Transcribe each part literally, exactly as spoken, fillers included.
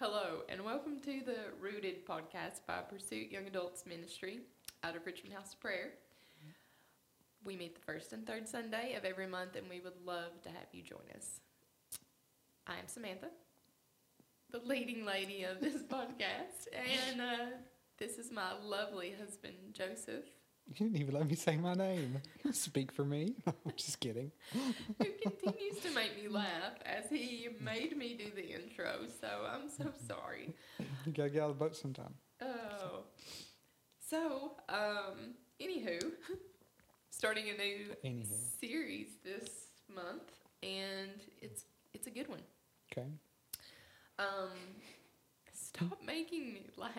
Hello, and welcome to the Rooted Podcast by Pursuit Young Adults Ministry out of Richmond House of Prayer. We meet the first and third Sunday of every month, and we would love to have you join us. I am Samantha, the leading lady of this podcast, and uh, this is my lovely husband, Joseph. You didn't even let me say my name. Speak for me. I'm just kidding. Who continues to make me laugh as he made me do the intro, so I'm so sorry. You gotta get out of the boat sometime. Oh. So, um, anywho, starting a new anywho. series this month, and it's it's a good one. Okay. Um, stop making me laugh.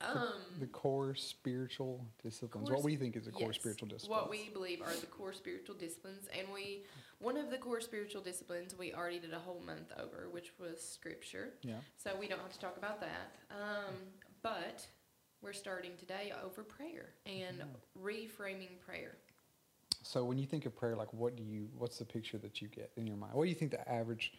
Um, the core spiritual disciplines. Core, what we think is the core yes, spiritual disciplines. What we believe are the core spiritual disciplines. And we, one of the core spiritual disciplines we already did a whole month over, which was scripture. Yeah. So we don't have to talk about that. Um, but we're starting today over prayer and yeah. reframing prayer. So when you think of prayer, like what do you, what's the picture that you get in your mind? What do you think the average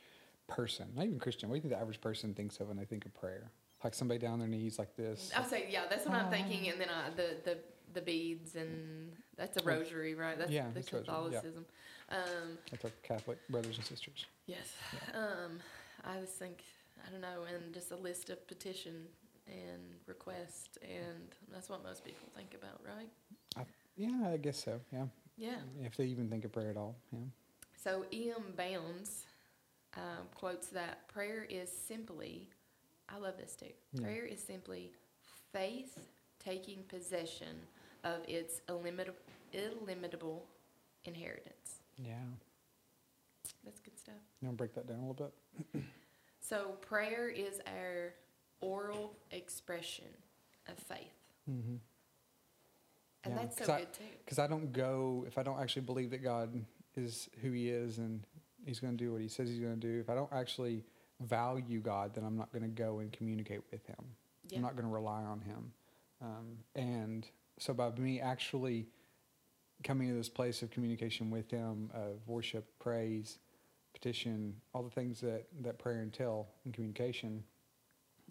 person, not even Christian, what do you think the average person thinks of when they think of prayer? Like somebody down their knees like this. I'll say, yeah, that's what oh. I'm thinking. And then I, the, the, the beads and that's a rosary, right? That's yeah, the that's Catholicism. Yeah. Um, that's our Catholic brothers and sisters. Yes. Yeah. Um, I just think, I don't know, and just a list of petition and request. And that's what most people think about, right? I, yeah, I guess so. Yeah. Yeah. If they even think of prayer at all. Yeah. So E M Bounds um, quotes that prayer is simply... I love this too. Yeah. Prayer is simply faith taking possession of its illimitable, illimitable inheritance. Yeah. That's good stuff. You want to break that down a little bit? So prayer is our oral expression of faith. Mm-hmm. And yeah. that's so good I, too. Because I don't go, if I don't actually believe that God is who he is and he's going to do what he says he's going to do, if I don't actually... value God, then I'm not going to go and communicate with him. Yeah. I'm not going to rely on him. Um, and so by me actually coming to this place of communication with him, of worship, praise, petition, all the things that, that prayer entail in communication,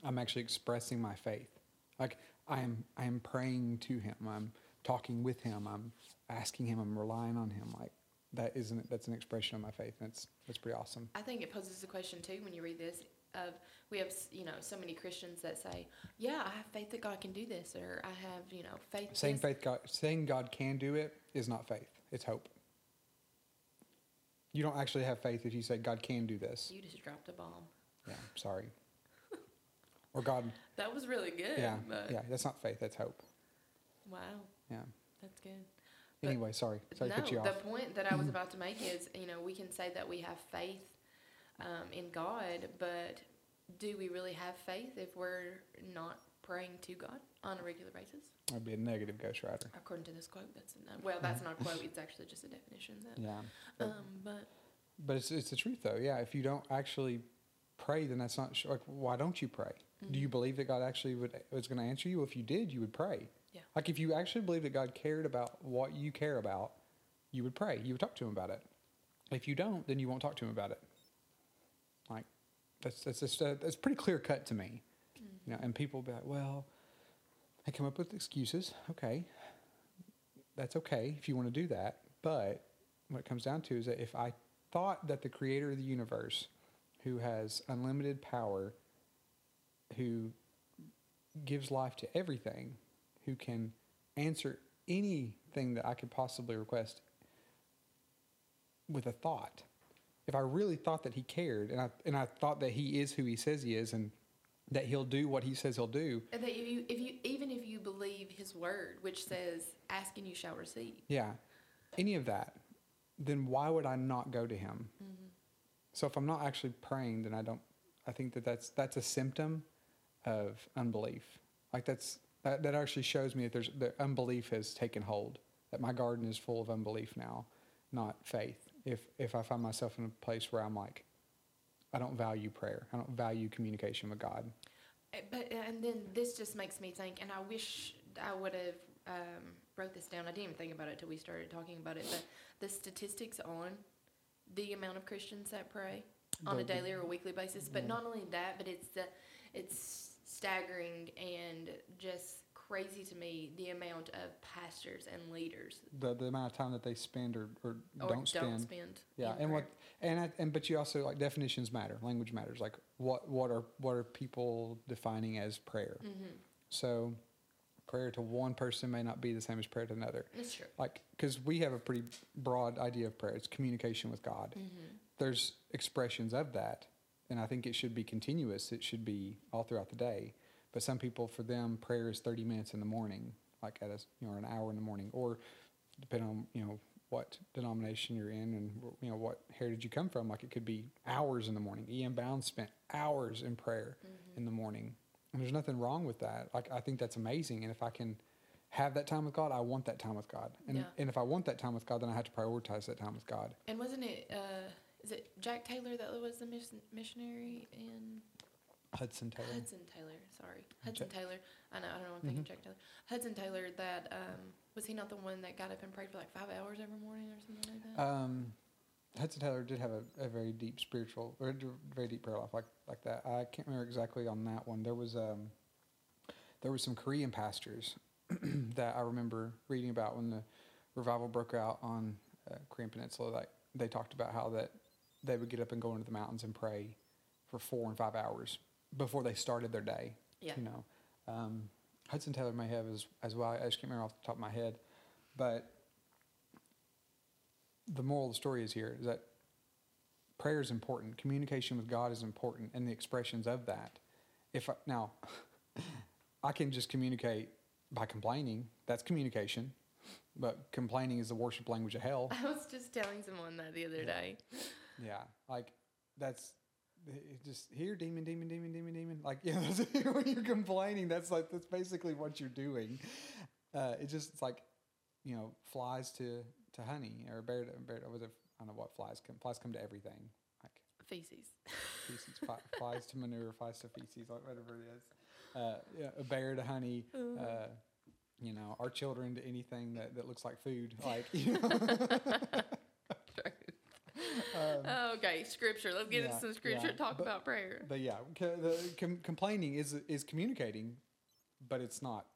I'm actually expressing my faith. Like I am, I am praying to him. I'm talking with him. I'm asking him. I'm relying on him. Like, That isn't. That's an expression of my faith, and it's that's pretty awesome. I think it poses the question too when you read this. Of we have, you know, so many Christians that say, "Yeah, I have faith that God can do this," or "I have, you know, faith." Saying faith, God, saying God can do it is not faith. It's hope. You don't actually have faith if you say God can do this. You just dropped a bomb. Yeah, sorry. Or God. That was really good. Yeah, but yeah. That's not faith. That's hope. Wow. Yeah. That's good. But anyway, sorry. sorry no, to cut you off. The point that I was about to make is, you know, we can say that we have faith um, in God, but do we really have faith if we're not praying to God on a regular basis? I'd be a negative ghostwriter. According to this quote, that's a no. Well, that's not a quote. It's actually just a definition. That, yeah. But, um, but but it's it's the truth, though. Yeah, if you don't actually pray, then that's not sure. Like, why don't you pray? Mm-hmm. Do you believe that God actually would was going to answer you? If you did, you would pray. Yeah. Like if you actually believe that God cared about what you care about, you would pray. You would talk to him about it. If you don't, then you won't talk to him about it. Like that's that's just a, that's pretty clear cut to me. Mm-hmm. You know, and people be like, well, I come up with excuses. Okay, that's okay if you want to do that. But what it comes down to is that if I thought that the creator of the universe, who has unlimited power, who gives life to everything, who can answer anything that I could possibly request with a thought. If I really thought that he cared, and I and I thought that he is who he says he is, and that he'll do what he says he'll do. And that if you, if you, even if you believe his word, which says, ask and you shall receive. Yeah. Any of that, then why would I not go to him? Mm-hmm. So if I'm not actually praying, then I don't, I think that that's, that's a symptom of unbelief. Like that's, That, that actually shows me that there's that unbelief has taken hold, that my garden is full of unbelief now, not faith. If if I find myself in a place where I'm like, I don't value prayer. I don't value communication with God. But and then this just makes me think, and I wish I would have um, wrote this down. I didn't even think about it till we started talking about it. But the statistics on the amount of Christians that pray on the, a daily or a weekly basis, but yeah. not only that, but it's the it's staggering and just crazy to me the amount of pastors and leaders. The the amount of time that they spend or, or, or don't spend. Don't spend. Yeah, and what and I, and but you also, like, definitions matter, language matters. Like what what are what are people defining as prayer? Mm-hmm. So prayer to one person may not be the same as prayer to another. That's true. Like, because we have a pretty broad idea of prayer. It's communication with God. Mm-hmm. There's expressions of that, and I think it should be continuous. It should be all throughout the day. But some people, for them, prayer is thirty minutes in the morning, like at a, you know, an hour in the morning, or depending on, you know, what denomination you're in and, you know, what heritage you come from. Like, it could be hours in the morning. E M. Bounds spent hours in prayer mm-hmm. in the morning. And there's nothing wrong with that. Like, I think that's amazing. And if I can have that time with God, I want that time with God. And, yeah. and if I want that time with God, then I have to prioritize that time with God. And wasn't it, uh, is it Jack Taylor that was the mis- missionary in... Hudson Taylor. Hudson Taylor, sorry. Hudson Jack. Taylor. I know, I don't know if I can check Taylor. Hudson Taylor, that, um, was he not the one that got up and prayed for like five hours every morning or something like that? Um, Hudson Taylor did have a, a very deep spiritual, or a very deep prayer life like, like that. I can't remember exactly on that one. There was, um, there was some Korean pastors that I remember reading about when the revival broke out on uh, Korean Peninsula. Like, they talked about how that they would get up and go into the mountains and pray for four and five hours. Before they started their day, yeah. you know, um, Hudson Taylor may have as, as well. I just can't remember off the top of my head, but the moral of the story is here is that prayer is important. Communication with God is important, and the expressions of that. If I, now I can just communicate by complaining, that's communication, but complaining is the worship language of hell. I was just telling someone that the other yeah. day. Yeah, like that's. It just here, demon, demon, demon, demon, demon. Like, yeah, you know, when you're complaining, that's like that's basically what you're doing. Uh, it just it's like, you know, flies to, to honey or bear to bear. To, was it, I don't know what flies come. Flies come to everything. Like feces, feces flies to manure, flies to feces, like whatever it is. Uh, yeah, a bear to honey. Uh, you know, our children to anything that, that looks like food. Like, you know. Um, okay, scripture. Let's get yeah, into some scripture. Yeah. Talk but, about prayer. But yeah, co- the com- complaining is is communicating, but it's not.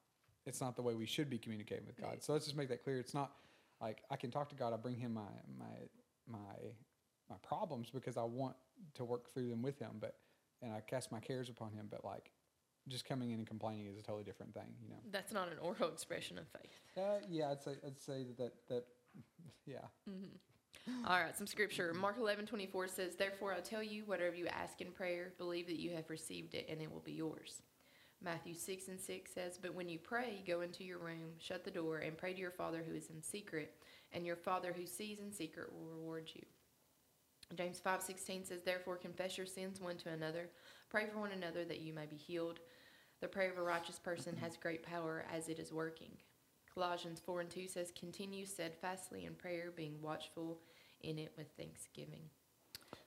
It's not the way we should be communicating with God. Right. So let's just make that clear. It's not like I can talk to God. I bring Him my my my my problems because I want to work through them with Him. But and I cast my cares upon Him. But like just coming in and complaining is a totally different thing. You know, that's not an oral expression of faith. Uh, yeah, I'd say I'd say that that, that yeah. Mm-hmm. All right, some scripture. Mark eleven twenty-four says, "Therefore I tell you, whatever you ask in prayer, believe that you have received it, and it will be yours." Matthew six and six says, "But when you pray, go into your room, shut the door, and pray to your Father who is in secret, and your Father who sees in secret will reward you." James five sixteen says, "Therefore confess your sins one to another, pray for one another that you may be healed. The prayer of a righteous person has great power as it is working." Colossians four and two says, "Continue steadfastly in prayer, being watchful in it with thanksgiving."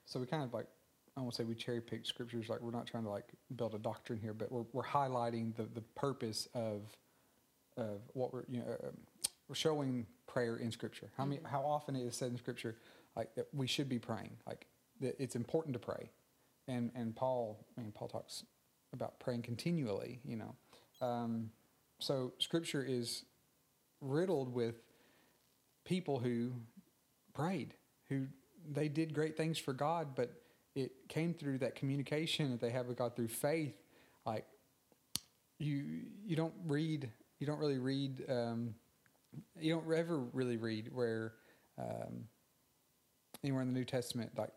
So we kind of like, I won't say we cherry pick scriptures. Like, we're not trying to like build a doctrine here, but we're we're highlighting the, the purpose of of what we're you know uh, we're showing prayer in scripture. How many mm-hmm. how often it is said in scripture like that we should be praying. Like that it's important to pray, and and Paul I mean Paul talks about praying continually. You know, um, so scripture is riddled with people who prayed, who they did great things for God, but it came through that communication that they have with God through faith. Like you, you don't read, you don't really read, um, you don't ever really read where um, anywhere in the New Testament, like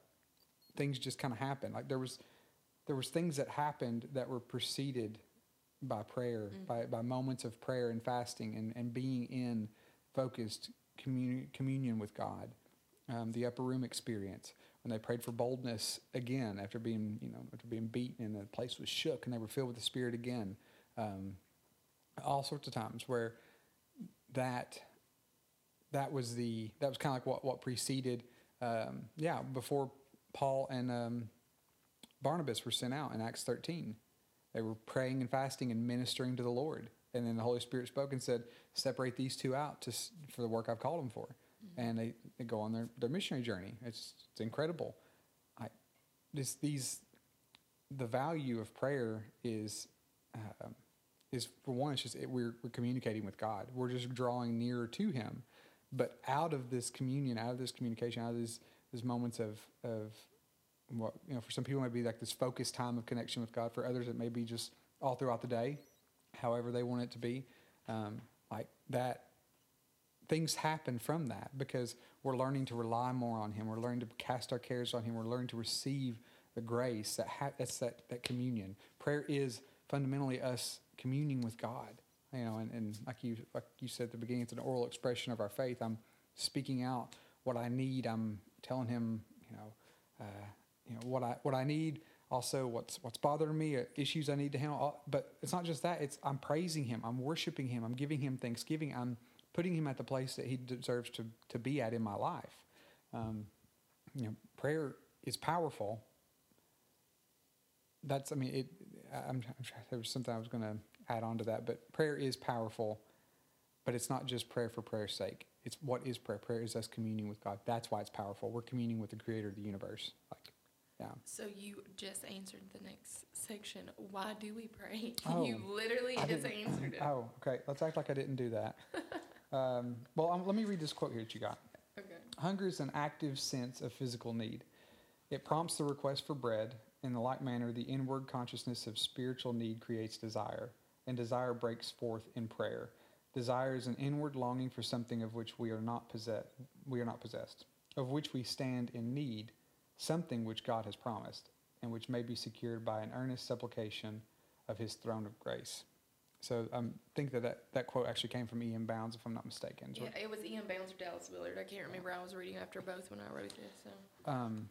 things just kind of happen. Like there was, there was things that happened that were preceded by prayer, mm-hmm. by, by moments of prayer and fasting and, and being in focused communi- communion with God. Um, the upper room experience, when they prayed for boldness again after being, you know, after being beaten and the place was shook and they were filled with the Spirit again. Um, all sorts of times where that that was the that was kind of like what what preceded, um, yeah, before Paul and um, Barnabas were sent out in Acts thirteen. They were praying and fasting and ministering to the Lord. And then the Holy Spirit spoke and said, "Separate these two out to, for the work I've called them for." Mm-hmm. And they, they go on their, their missionary journey. It's, it's incredible. I, this, these the value of prayer is, uh, is for one, it's just it, we're, we're communicating with God. We're just drawing nearer to Him. But out of this communion, out of this communication, out of these, these moments of, of what, you know, for some people it might be like this focused time of connection with God. For others, it may be just all throughout the day, however they want it to be. Um, like that, things happen from that because we're learning to rely more on Him. We're learning to cast our cares on Him. We're learning to receive the grace that ha- that's that, that communion. Prayer is fundamentally us communing with God. You know, and, and like you like you said at the beginning, it's an oral expression of our faith. I'm speaking out what I need. I'm telling Him, you know, uh, you know what I what I need. Also, what's what's bothering me, issues I need to handle. But it's not just that. It's I'm praising Him. I'm worshiping Him. I'm giving Him thanksgiving. I'm putting Him at the place that He deserves to to be at in my life. Um, you know, prayer is powerful. That's, I mean, it. I'm, I'm sure there was something I was going to add on to that, but prayer is powerful, but it's not just prayer for prayer's sake. It's what is prayer? Prayer is us communing with God. That's why it's powerful. We're communing with the Creator of the universe. Like, yeah. So you just answered the next section. Why do we pray? Oh, you literally I just answered it. Oh, okay. Let's act like I didn't do that. um, well, um, let me read this quote here that you got. Okay. Hunger is an active sense of physical need. It prompts the request for bread. In the like manner, the inward consciousness of spiritual need creates desire, and desire breaks forth in prayer. Desire is an inward longing for something of which we are not possess- we are not possessed, of which we stand in need, something which God has promised, and which may be secured by an earnest supplication of His throne of grace. So I um, think that, that that quote actually came from E M. Bounds, if I'm not mistaken. Yeah, right? It was E M. Bounds or Dallas Willard. I can't remember. I was reading after both when I wrote this. So. Um.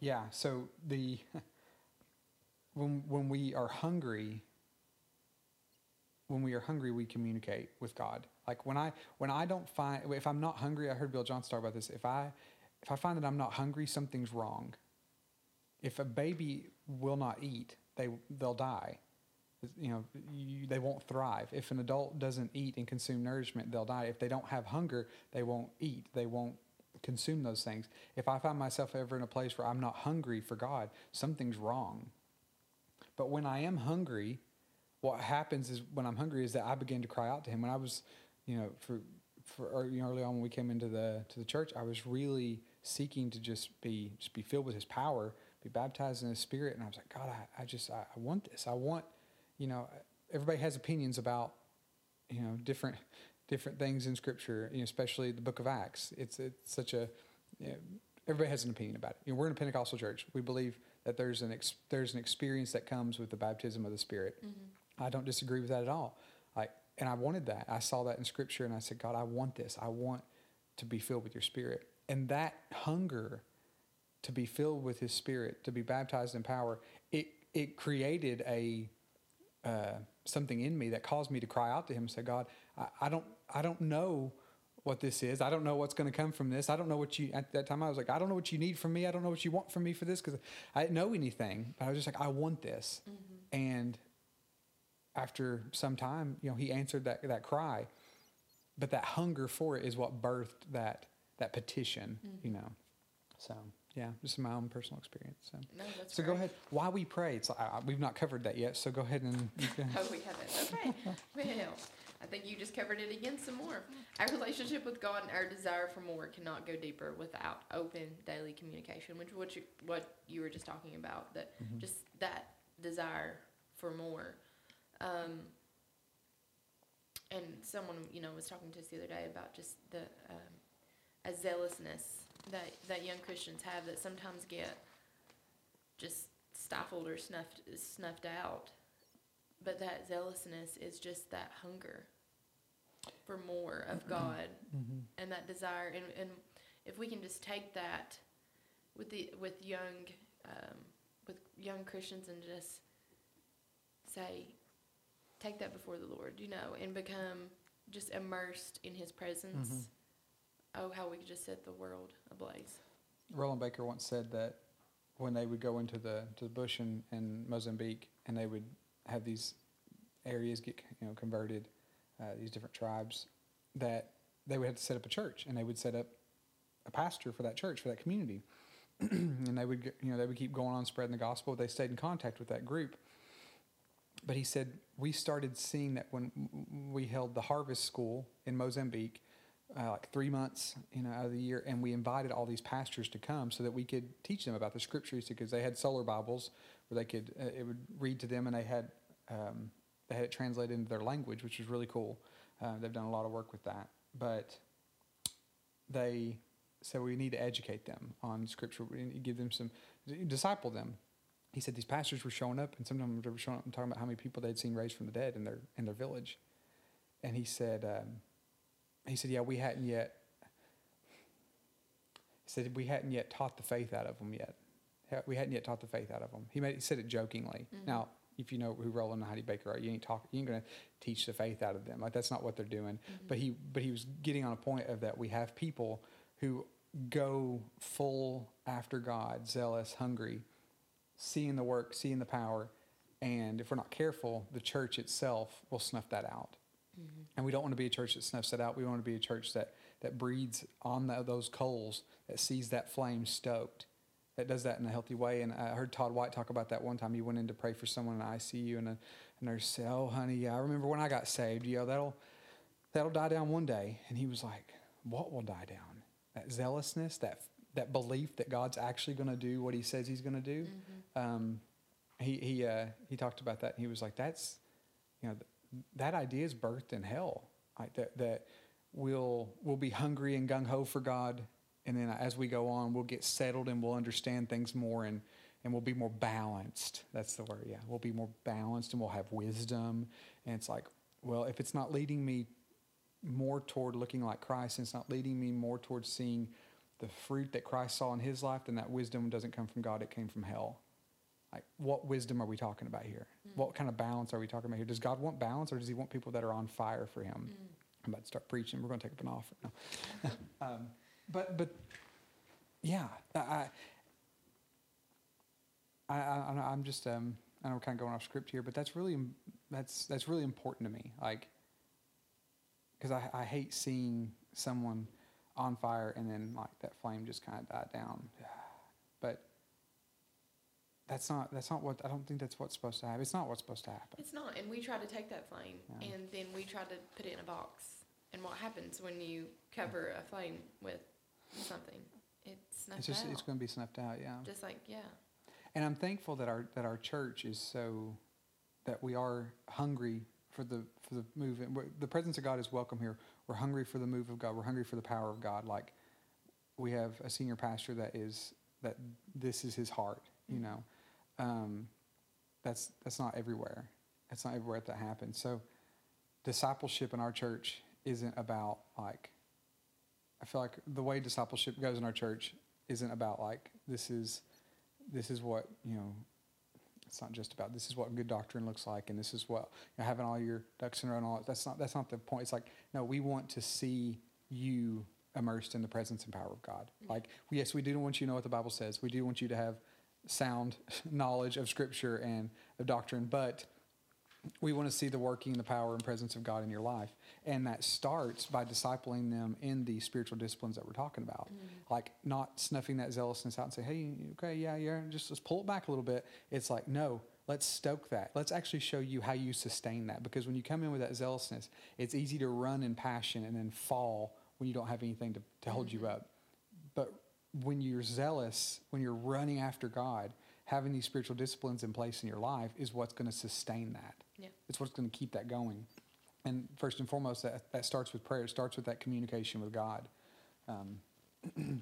Yeah, so the when when we are hungry, when we are hungry, we communicate with God. Like when I when I don't find if I'm not hungry, I heard Bill Johnson talk about this. If I if I find that I'm not hungry, something's wrong. If a baby will not eat, they they'll die. You know, you, they won't thrive. If an adult doesn't eat and consume nourishment, they'll die. If they don't have hunger, they won't eat. They won't consume those things. If I find myself ever in a place where I'm not hungry for God, something's wrong. But when I am hungry, what happens is when I'm hungry is that I begin to cry out to Him. When I was, you know, for for you know, early on when we came into the to the church, I was really seeking to just be just be filled with His power, be baptized in His Spirit, and I was like, God, I, I just I, I want this. I want, you know, everybody has opinions about, you know, different. different things in Scripture, you know, especially the book of Acts. It's it's such a, you know, everybody has an opinion about it. You know, we're in a Pentecostal church. We believe that there's an ex, there's an experience that comes with the baptism of the Spirit. Mm-hmm. I don't disagree with that at all. Like, and I wanted that. I saw that in Scripture, and I said, God, I want this. I want to be filled with Your Spirit. And that hunger to be filled with His Spirit, to be baptized in power, it it created a uh, something in me that caused me to cry out to Him and say, God, I, I don't I don't know what this is. I don't know what's going to come from this. I don't know what you, at that time I was like, I don't know what you need from me. I don't know what you want from me for this, because I didn't know anything. But I was just like, I want this. Mm-hmm. And after some time, you know, He answered that, that cry. But that hunger for it is what birthed that, that petition, mm-hmm. you know. So, yeah, just my own personal experience. So, no, that's so right. Go ahead. Why we pray, it's, uh, we've not covered that yet, so go ahead and... Oh, we haven't. Okay. Well, I think you just covered it again some more. Our relationship with God and our desire for more cannot go deeper without open daily communication, which what you, what you were just talking about, that mm-hmm. just that desire for more. Um, and someone, you know, was talking to us the other day about just the... Um, a zealousness that, that young Christians have that sometimes get just stifled or snuffed snuffed out. But that zealousness is just that hunger for more of God mm-hmm. and that desire. And, and if we can just take that with the with young um, with young Christians and just say, take that before the Lord, you know, and become just immersed in His presence. Mm-hmm. Oh, how we could just set the world ablaze. Roland Baker once said that when they would go into the to the bush in, in Mozambique and they would have these areas get you know converted, uh, these different tribes, that they would have to set up a church and they would set up a pastor for that church, for that community. and they would, you know, they would keep going on spreading the gospel. They stayed in contact with that group. But he said, we started seeing that when we held the harvest school in Mozambique, uh, like three months, you know, out of the year, and we invited all these pastors to come so that we could teach them about the scriptures, because they had solar Bibles where they could, uh, it would read to them, and they had, um, they had it translated into their language, which was really cool. Uh, they've done a lot of work with that. But they said, we need to educate them on scripture. We need to give them some, disciple them. He said these pastors were showing up, and sometimes they were showing up and talking about how many people they'd seen raised from the dead in their in their village. And he said, um, he said, yeah, we hadn't yet. He said we hadn't yet taught the faith out of them yet. We hadn't yet taught the faith out of them. He made he said it jokingly. Mm-hmm. Now, if you know who Roland and Heidi Baker are, you ain't talk, you ain't gonna teach the faith out of them. Like, that's not what they're doing. Mm-hmm. But he but he was getting on a point of that we have people who go full after God, zealous, hungry, seeing the work, seeing the power, and if we're not careful, the church itself will snuff that out. Mm-hmm. And we don't want to be a church that snuffs that out. We want to be a church that that breeds on the, those coals, that sees that flame stoked, that does that in a healthy way. And I heard Todd White talk about that one time. He went in to pray for someone in the I C U, and a nurse said, "Oh, honey, yeah, I remember when I got saved. You know, that'll that'll die down one day." And he was like, "What will die down? That zealousness, that." that belief that God's actually going to do what he says he's going to do." Mm-hmm. Um, he, he, uh, he talked about that. And he was like, that's, you know, th- that idea is birthed in hell. Like that, that we'll, we'll be hungry and gung ho for God. And then as we go on, we'll get settled and we'll understand things more, and, and we'll be more balanced. That's the word. Yeah. We'll be more balanced and we'll have wisdom. And it's like, well, if it's not leading me more toward looking like Christ, and it's not leading me more toward seeing the fruit that Christ saw in his life, then that wisdom doesn't come from God. It came from hell. Like, what wisdom are we talking about here? Mm. What kind of balance are we talking about here? Does God want balance, or does he want people that are on fire for him? Mm. I'm about to start preaching. We're going to take up an offering. No. um, but, but yeah, I, I, I, I'm just, um, I know we're kind of going off script here, but that's really, that's, that's really important to me. Like, cause I, I hate seeing someone on fire, and then like that flame just kind of died down. But that's not that's not what I don't think that's what's supposed to happen. It's not what's supposed to happen. It's not, and we try to take that flame, yeah, and then we try to put it in a box. And what happens when you cover a flame with something? It's snuffed it's just, out. It's going to be snuffed out, yeah. Just like yeah. And I'm thankful that our that our church is so that we are hungry for the for the move. And the presence of God is welcome here. We're hungry for the move of God. We're hungry for the power of God. Like, we have a senior pastor that is that this is his heart, you know. Um, that's that's not everywhere. That's not everywhere that happens. So discipleship in our church isn't about like, I feel like the way discipleship goes in our church isn't about like, this is this is what, you know, it's not just about this is what good doctrine looks like, and this is what, you know, having all your ducks in a row and all. That's not that's not the point. It's like, no, we want to see you immersed in the presence and power of God. Mm-hmm. Like, yes, we do want you to know what the Bible says. We do want you to have sound knowledge of Scripture and of doctrine, but we want to see the working, the power, and presence of God in your life. And that starts by discipling them in the spiritual disciplines that we're talking about. Mm-hmm. Like, not snuffing that zealousness out and say, hey, okay, yeah, yeah, just let's pull it back a little bit. It's like, no, let's stoke that. Let's actually show you how you sustain that. Because when you come in with that zealousness, it's easy to run in passion and then fall when you don't have anything to, to hold mm-hmm. you up. But when you're zealous, when you're running after God, having these spiritual disciplines in place in your life is what's going to sustain that. Yeah. It's what's going to keep that going. And first and foremost, that, that starts with prayer. It starts with that communication with God. Um,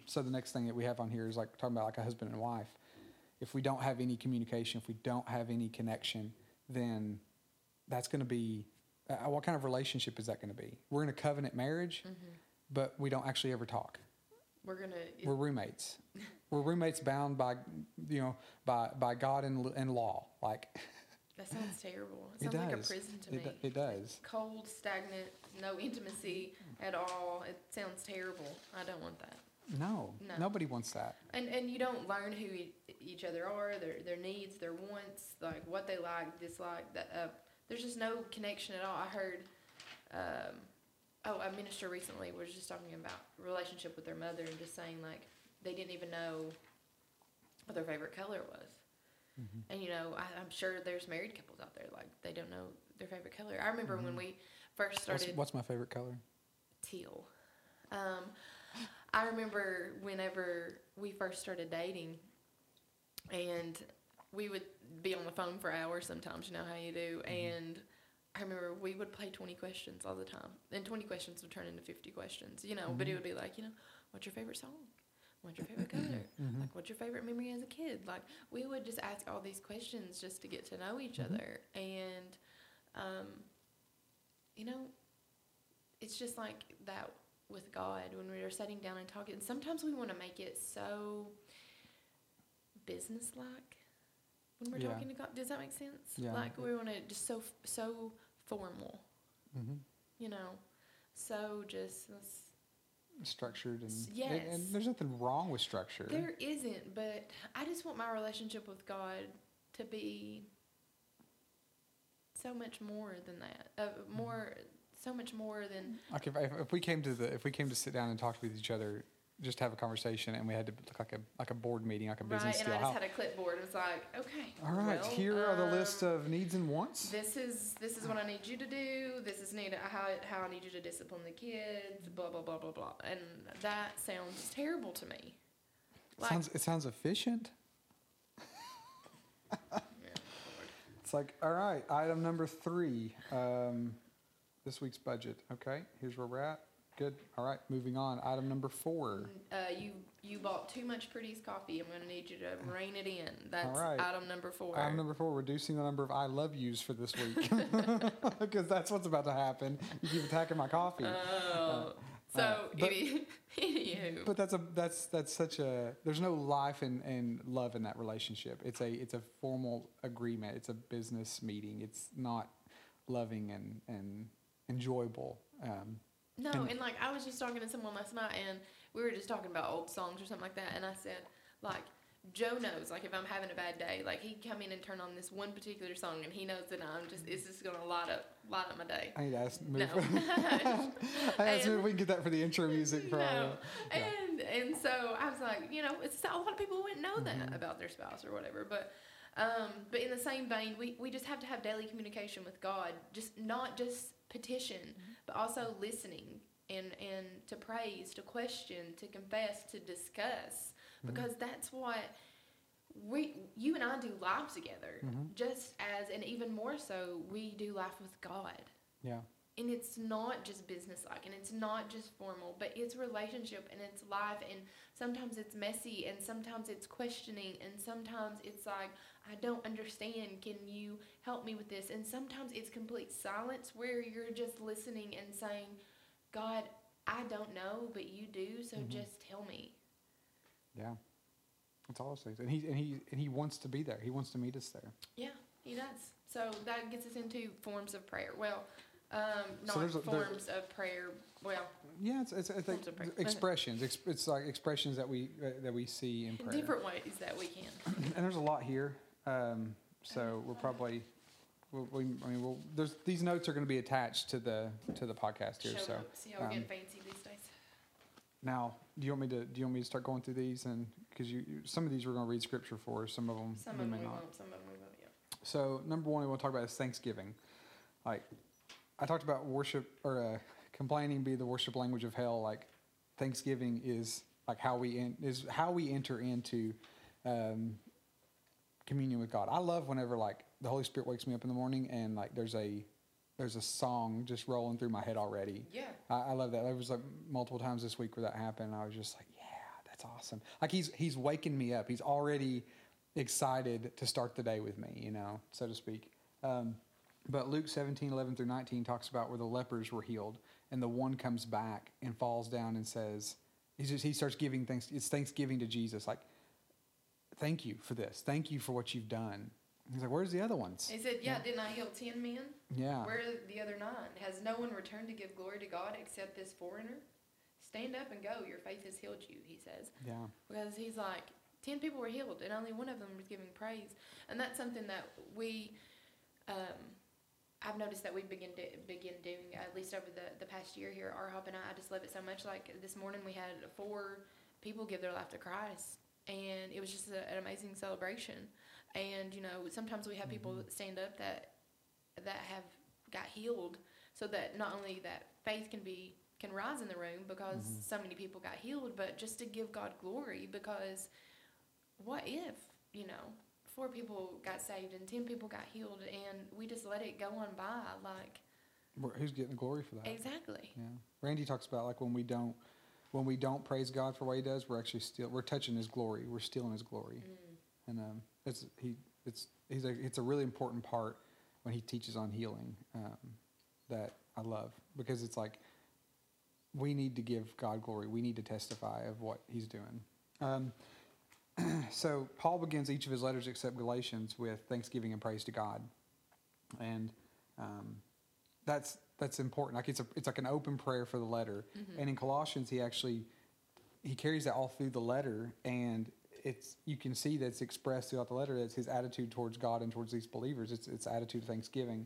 so the next thing that we have on here is like talking about like a husband and wife. If we don't have any communication, if we don't have any connection, then that's going to be, uh, what kind of relationship is that going to be? We're in a covenant marriage, mm-hmm. but we don't actually ever talk. We're gonna. We're roommates. We're roommates bound by, you know, by by God and and law. Like. That sounds terrible. It sounds it like a prison to it me. Do, it does. Cold, stagnant, no intimacy at all. It sounds terrible. I don't want that. No. No. Nobody wants that. And and you don't learn who each other are, their their needs, their wants, like what they like, dislike. That uh, there's just no connection at all. I heard. Um, Oh, a minister recently was just talking about relationship with their mother and just saying, like, they didn't even know what their favorite color was. Mm-hmm. And, you know, I, I'm sure there's married couples out there, like, they don't know their favorite color. I remember mm-hmm. when we first started... What's, what's my favorite color? Teal. Um, I remember whenever we first started dating, and we would be on the phone for hours sometimes, you know how you do, mm-hmm. and... I remember we would play twenty questions all the time. And twenty questions would turn into fifty questions, you know. Mm-hmm. But it would be like, you know, what's your favorite song? What's your favorite color? Mm-hmm. Like, what's your favorite memory as a kid? Like, we would just ask all these questions just to get to know each mm-hmm. other. And, um, you know, it's just like that with God when we were sitting down and talking. And sometimes we want to make it so business-like when we're yeah. talking to God. Does that make sense? Yeah. Like, we want to just so, so... formal, mm-hmm. you know, so just structured and, yes. and and there's nothing wrong with structure. There isn't, but I just want my relationship with God to be so much more than that. Uh, more, so much more than. Like if, if we came to the if we came to sit down and talk with each other, just have a conversation, and we had to look like a like a board meeting, like a business. Right, and deal. I just How? had a clipboard. It was like, okay, all right, well, here are um, the list of needs and wants. This is this is what I need you to do. This is need how how I need you to discipline the kids. Blah blah blah blah blah. And that sounds terrible to me. Like, it sounds it sounds efficient. Yeah, it's like, all right, item number three, um, this week's budget. Okay, here's where we're at. Good. All right. Moving on. Item number four. Uh, you you bought too much Pretty's coffee. I'm going to need you to rein it in. That's all right. Item number four. Item number four. Reducing the number of I love yous for this week. Because that's what's about to happen. You keep attacking my coffee. Oh. Uh, so, uh, but, anywho. But that's a that's that's such a there's no life and, and love in that relationship. It's a it's a formal agreement. It's a business meeting. It's not loving and and enjoyable. Um, No, and, like, I was just talking to someone last night, and we were just talking about old songs or something like that, and I said, like, Joe knows, like, if I'm having a bad day, like, he'd come in and turn on this one particular song, and he knows that I'm just, it's just going to light up light up my day. I need to ask no. I asked if we can get that for the intro music. For no. Our, yeah. And and so I was like, you know, it's a lot of people wouldn't know that mm-hmm. about their spouse or whatever, but... Um, but in the same vein, we, we just have to have daily communication with God, just not just petition, mm-hmm. but also listening and, and to praise, to question, to confess, to discuss, mm-hmm. because that's what we you and I do life together, mm-hmm. just as, and even more so, we do life with God. Yeah. And it's not just business-like, and it's not just formal, but it's relationship, and it's life, and sometimes it's messy, and sometimes it's questioning, and sometimes it's like, I don't understand, can you help me with this? And sometimes it's complete silence where you're just listening and saying, God, I don't know, but you do, so mm-hmm. just tell me. Yeah, it's all those things. And he, and, he, and he wants to be there. He wants to meet us there. Yeah, he does. So that gets us into forms of prayer. Well... Um, not so there's a, forms there's, of prayer. Well, yeah, it's it's, it's like expressions. Ex, it's like expressions that we uh, that we see in prayer. Different ways that we can. And there's a lot here, um, so we're probably. We'll, we, I mean, we'll, there's these notes are going to be attached to the to the podcast here. Show so see how um, we get fancy these days. Now, do you want me to do you want me to start going through these? And because you, you some of these we're going to read scripture for, some of them some of them we won't, some of them we won't. Yeah. So number one, we want to talk about is Thanksgiving, like. I talked about worship or uh, complaining be the worship language of hell. Like Thanksgiving is like how we en- is how we enter into um, communion with God. I love whenever like the Holy Spirit wakes me up in the morning and like there's a there's a song just rolling through my head already. Yeah, I, I love that. There was like multiple times this week where that happened. I was just like, yeah, that's awesome. Like he's he's waking me up. He's already excited to start the day with me, you know, so to speak. Um, But Luke seventeen, eleven through nineteen talks about where the lepers were healed, and the one comes back and falls down and says, he's just, he starts giving thanks. It's thanksgiving to Jesus, like, thank you for this. Thank you for what you've done. And he's like, where's the other ones? He said, yeah, yeah, didn't I heal ten men? Yeah. Where are the other nine? Has no one returned to give glory to God except this foreigner? Stand up and go. Your faith has healed you, he says. Yeah. Because he's like, ten people were healed, and only one of them was giving praise. And that's something that we... Um, I've noticed that we begin to begin doing, at least over the, the past year here, R Hop and I, I just love it so much. Like this morning we had four people give their life to Christ and it was just a, an amazing celebration. And, you know, sometimes we have people that stand up that that have got healed, so that not only that faith can be can rise in the room because mm-hmm. so many people got healed, but just to give God glory, because what if, you know, four people got saved and ten people got healed and we just let it go on by? Like, who's getting glory for that? Exactly. Yeah. Randy talks about, like, when we don't when we don't praise God for what he does, we're actually still we're touching his glory. We're stealing his glory. Mm. And um it's he it's he's like it's a really important part when he teaches on healing, um, that I love, because it's like we need to give God glory. We need to testify of what he's doing. Um, so Paul begins each of his letters except Galatians with thanksgiving and praise to God. And um, that's that's important. Like, it's a, it's like an open prayer for the letter. Mm-hmm. And in Colossians, he actually, he carries that all through the letter. And it's, you can see that's expressed throughout the letter. That's his attitude towards God and towards these believers. It's it's attitude of thanksgiving.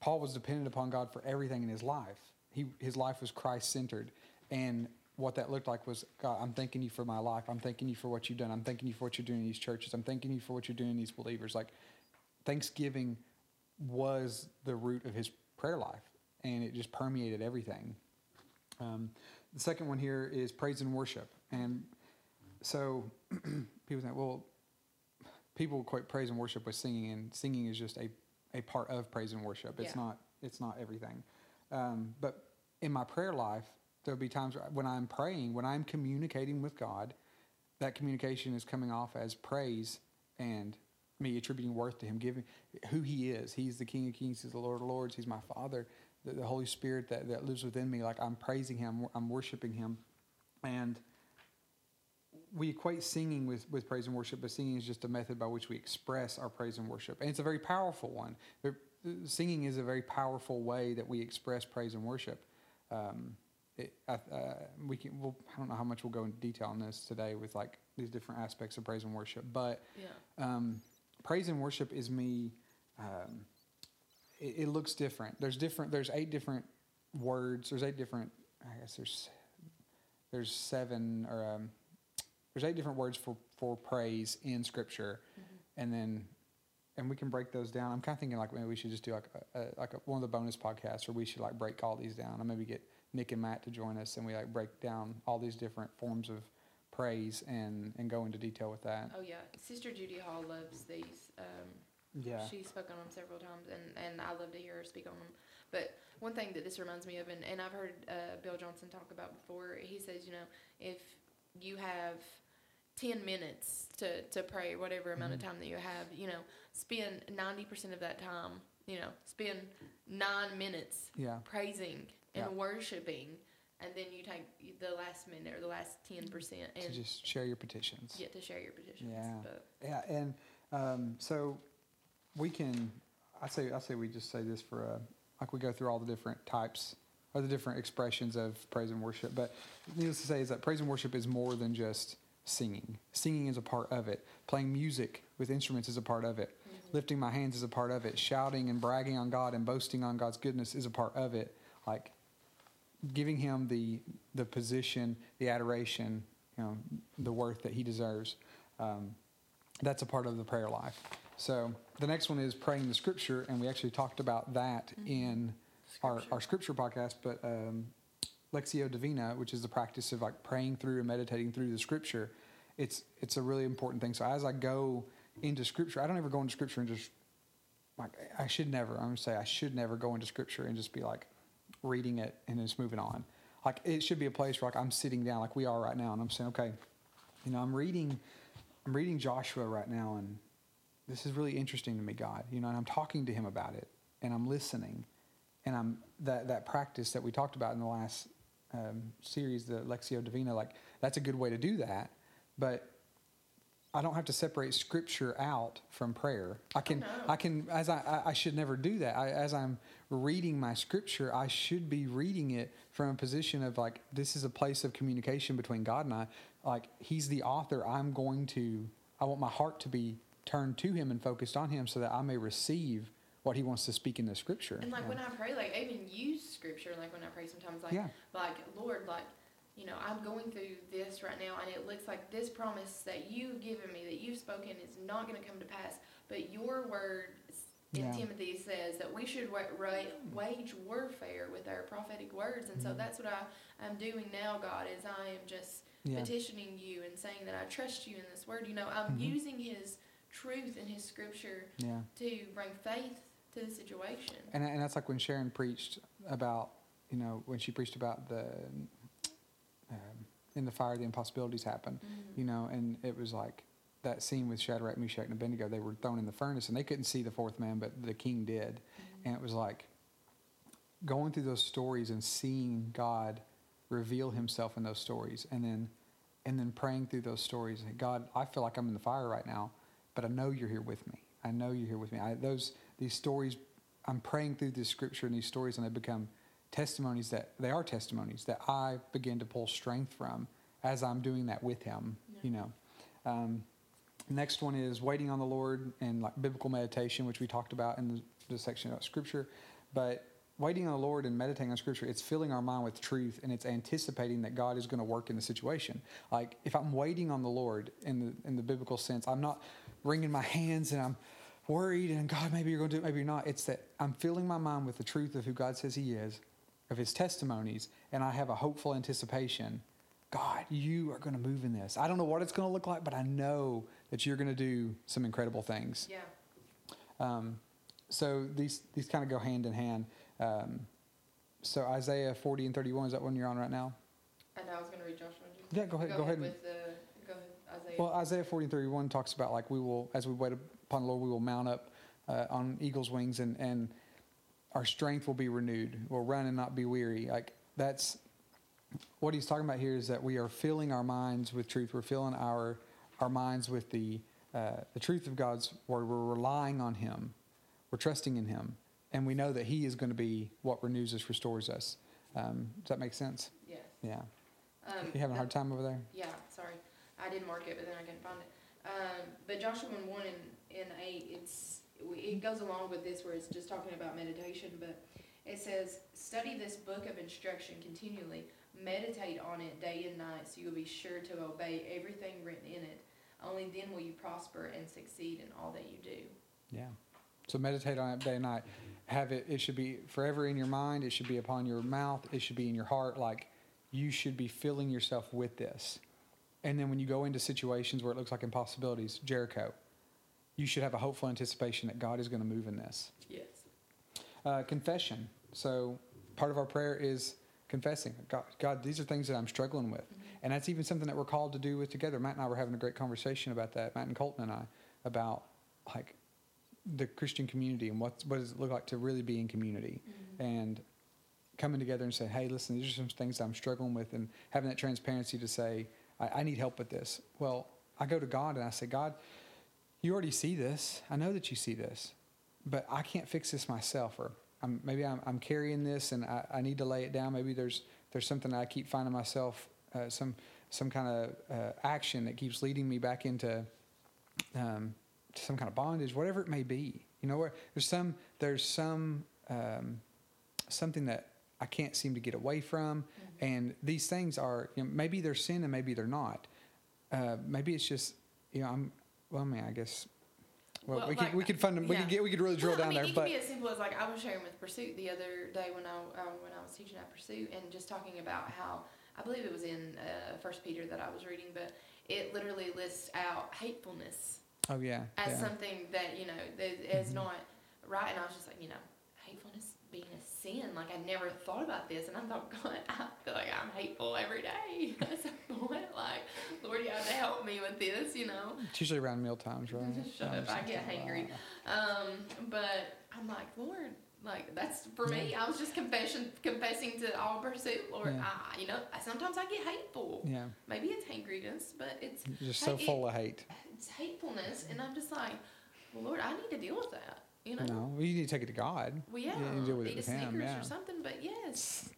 Paul was dependent upon God for everything in his life. He, his life was Christ-centered, and what that looked like was, God, I'm thanking you for my life. I'm thanking you for what you've done. I'm thanking you for what you're doing in these churches. I'm thanking you for what you're doing in these believers. Like, thanksgiving was the root of his prayer life, and it just permeated everything. Um, the second one here is praise and worship. And so people think, well, people equate praise and worship with singing, and singing is just a, a part of praise and worship. It's yeah. not. It's not everything. Um, but in my prayer life, there'll be times when I'm praying, when I'm communicating with God, that communication is coming off as praise and me attributing worth to him, giving who he is. He's the King of Kings. He's the Lord of Lords. He's my Father, the, the Holy Spirit that, that lives within me. Like, I'm praising him. I'm worshiping him. And we equate singing with, with praise and worship, but singing is just a method by which we express our praise and worship. And it's a very powerful one. They're, Singing is a very powerful way that we express praise and worship. Um, it, uh, we can. We'll, I don't know how much we'll go into detail on this today with, like, these different aspects of praise and worship. But yeah. um, praise and worship is me. Um, it, it looks different. There's different. There's eight different words. There's eight different. I guess there's there's seven or um, there's eight different words for, for praise in Scripture, mm-hmm. and then. And we can break those down. I'm kind of thinking, like, maybe we should just do like a, like a, one of the bonus podcasts, or we should, like, break all these down. I maybe get Nick and Matt to join us, and we, like, break down all these different forms of praise and, and go into detail with that. Oh yeah, Sister Judy Hall loves these. Um, yeah, she spoke on them several times, and, and I love to hear her speak on them. But one thing that this reminds me of, and, and I've heard uh, Bill Johnson talk about before, he says, you know, if you have ten minutes to, to pray, whatever amount mm-hmm. of time that you have, you know, spend ninety percent of that time, you know, spend nine minutes yeah. praising and yeah. worshiping. And then you take the last minute or the last ten percent. And to just share your petitions. Yeah, to share your petitions. Yeah. But. Yeah. And um, so we can, I say, I say we just say this for, a, like, we go through all the different types or the different expressions of praise and worship. But needless to say is that praise and worship is more than just singing. Singing is a part of it. Playing music with instruments is a part of it. Mm-hmm. Lifting my hands is a part of it. Shouting and bragging on God and boasting on God's goodness is a part of it. Like, giving him the the position, the adoration, you know, the worth that he deserves. Um, that's a part of the prayer life. So the next one is praying the Scripture, and we actually talked about that mm-hmm. in our, our Scripture podcast, but um, Lectio Divina, which is the practice of, like, praying through and meditating through the Scripture, it's it's a really important thing. So as I go into Scripture, I don't ever go into Scripture and just, like, I should never, I'm going to say I should never go into Scripture and just be, like, reading it and just moving on. Like, it should be a place where, like, I'm sitting down like we are right now, and I'm saying, okay, you know, I'm reading, I'm reading Joshua right now, and this is really interesting to me, God, you know, and I'm talking to him about it, and I'm listening, and I'm, that, that practice that we talked about in the last Um, series, the Lectio Divina, like, that's a good way to do that. But I don't have to separate Scripture out from prayer. I can, oh, no. I can, as I, I should never do that. I, as I'm reading my Scripture, I should be reading it from a position of, like, this is a place of communication between God and I. Like, he's the author. I'm going to, I want my heart to be turned to him and focused on him so that I may receive what he wants to speak in the Scripture. And, like, yeah. when I pray, like, I even use Scripture, like, when I pray sometimes, like, yeah. like, Lord, like, you know, I'm going through this right now, and it looks like this promise that you've given me, that you've spoken, is not going to come to pass. But your word in yeah. Timothy says that we should wa- ra- wage warfare with our prophetic words. And mm-hmm. so that's what I, I'm doing now, God, is I am just yeah. petitioning you and saying that I trust you in this word. You know, I'm mm-hmm. using his truth and his scripture yeah. to bring faith to the situation. And, and that's like when Sharon preached about, you know, when she preached about the... Um, in the fire, the impossibilities happen, mm-hmm. you know, and it was like that scene with Shadrach, Meshach, and Abednego. They were thrown in the furnace, and they couldn't see the fourth man, but the king did. Mm-hmm. And it was like going through those stories and seeing God reveal himself in those stories, and then and then praying through those stories. And God, I feel like I'm in the fire right now, but I know you're here with me. I know you're here with me. I, those these stories, I'm praying through this scripture and these stories, and they become testimonies that they are testimonies that I begin to pull strength from as I'm doing that with him, yeah. you know. Um, next one is waiting on the Lord and like biblical meditation, which we talked about in the, the section about scripture. But waiting on the Lord and meditating on scripture, it's filling our mind with truth, and it's anticipating that God is going to work in the situation. Like if I'm waiting on the Lord in the, in the biblical sense, I'm not wringing my hands and I'm worried and God, maybe you're going to do it, maybe you're not. It's that I'm filling my mind with the truth of who God says he is, of his testimonies, and I have a hopeful anticipation. God, you are going to move in this. I don't know what it's going to look like, but I know that you're going to do some incredible things. Yeah. Um, so these these kind of go hand in hand. Um, so Isaiah forty and thirty-one, is that one you're on right now? And I was going to read Joshua. Yeah, go ahead. Go, go ahead. With the, go ahead, Isaiah. Well, Isaiah forty and thirty-one talks about like we will, as we wait upon the Lord, we will mount up uh, on eagle's wings, and and. Our strength will be renewed. We'll run and not be weary. Like that's what he's talking about here, is that we are filling our minds with truth. We're filling our our minds with the uh, the truth of God's word. We're relying on him. We're trusting in him, and we know that he is going to be what renews us, restores us. Um, does that make sense? Yes. Yeah. Um, you having a hard time over there? Yeah. Sorry, I didn't mark it, but then I couldn't find it. Um, but Joshua one and, and eight, it's. It goes along with this where it's just talking about meditation, but it says, study this book of instruction continually. Meditate on it day and night so you'll be sure to obey everything written in it. Only then will you prosper and succeed in all that you do. Yeah. So meditate on it day and night. Have it, it should be forever in your mind. It should be upon your mouth. It should be in your heart. Like you should be filling yourself with this. And then when you go into situations where it looks like impossibilities, Jericho, you should have a hopeful anticipation that God is going to move in this. Yes. Uh, confession. So part of our prayer is confessing. God, God, these are things that I'm struggling with. Mm-hmm. And that's even something that we're called to do with together. Matt and I were having a great conversation about that, Matt and Colton and I, about like the Christian community and what, what does it look like to really be in community. Mm-hmm. And coming together and saying, hey, listen, these are some things that I'm struggling with, and having that transparency to say, I, I need help with this. Well, I go to God and I say, God, you already see this. I know that you see this, but I can't fix this myself. Or I'm, maybe I'm, I'm carrying this, and I, I need to lay it down. Maybe there's there's something that I keep finding myself uh, some some kind of uh, action that keeps leading me back into um, some kind of bondage, whatever it may be. You know, where there's some there's some um, something that I can't seem to get away from, mm-hmm. and these things are, you know, maybe they're sin and maybe they're not. Uh, maybe it's just, you know, I'm. Well, I mean, I guess. Well, well we like, could we could fund them. Yeah. We could get we could really drill well, I mean, down there. It but it can be as simple as like I was sharing with Pursuit the other day when I um, when I was teaching at Pursuit, and just talking about how I believe it was in uh, First Peter that I was reading, but it literally lists out hatefulness. Oh yeah. As yeah. something that, you know, that is mm-hmm. not right, and I was just like, you know, hatefulness being a sin. Like I never thought about this, and I thought, God, I feel like I'm hateful every day. That's a point. Like, Lord, you have to help me with this, you know. It's usually around meal times, right? Shut up! I get hangry. Um, but I'm like, Lord, like that's for me. I was just confession, confessing to all Pursuit, Lord. Yeah. I, you know, sometimes I get hateful. Yeah. Maybe it's hangriness, but it's you're just so hate, full of hate. It's hatefulness, and I'm just like, well, Lord, I need to deal with that. You know, no, well, you need to take it to God. Well, yeah, you need to deal with it with Him, yeah. Or something, but yes.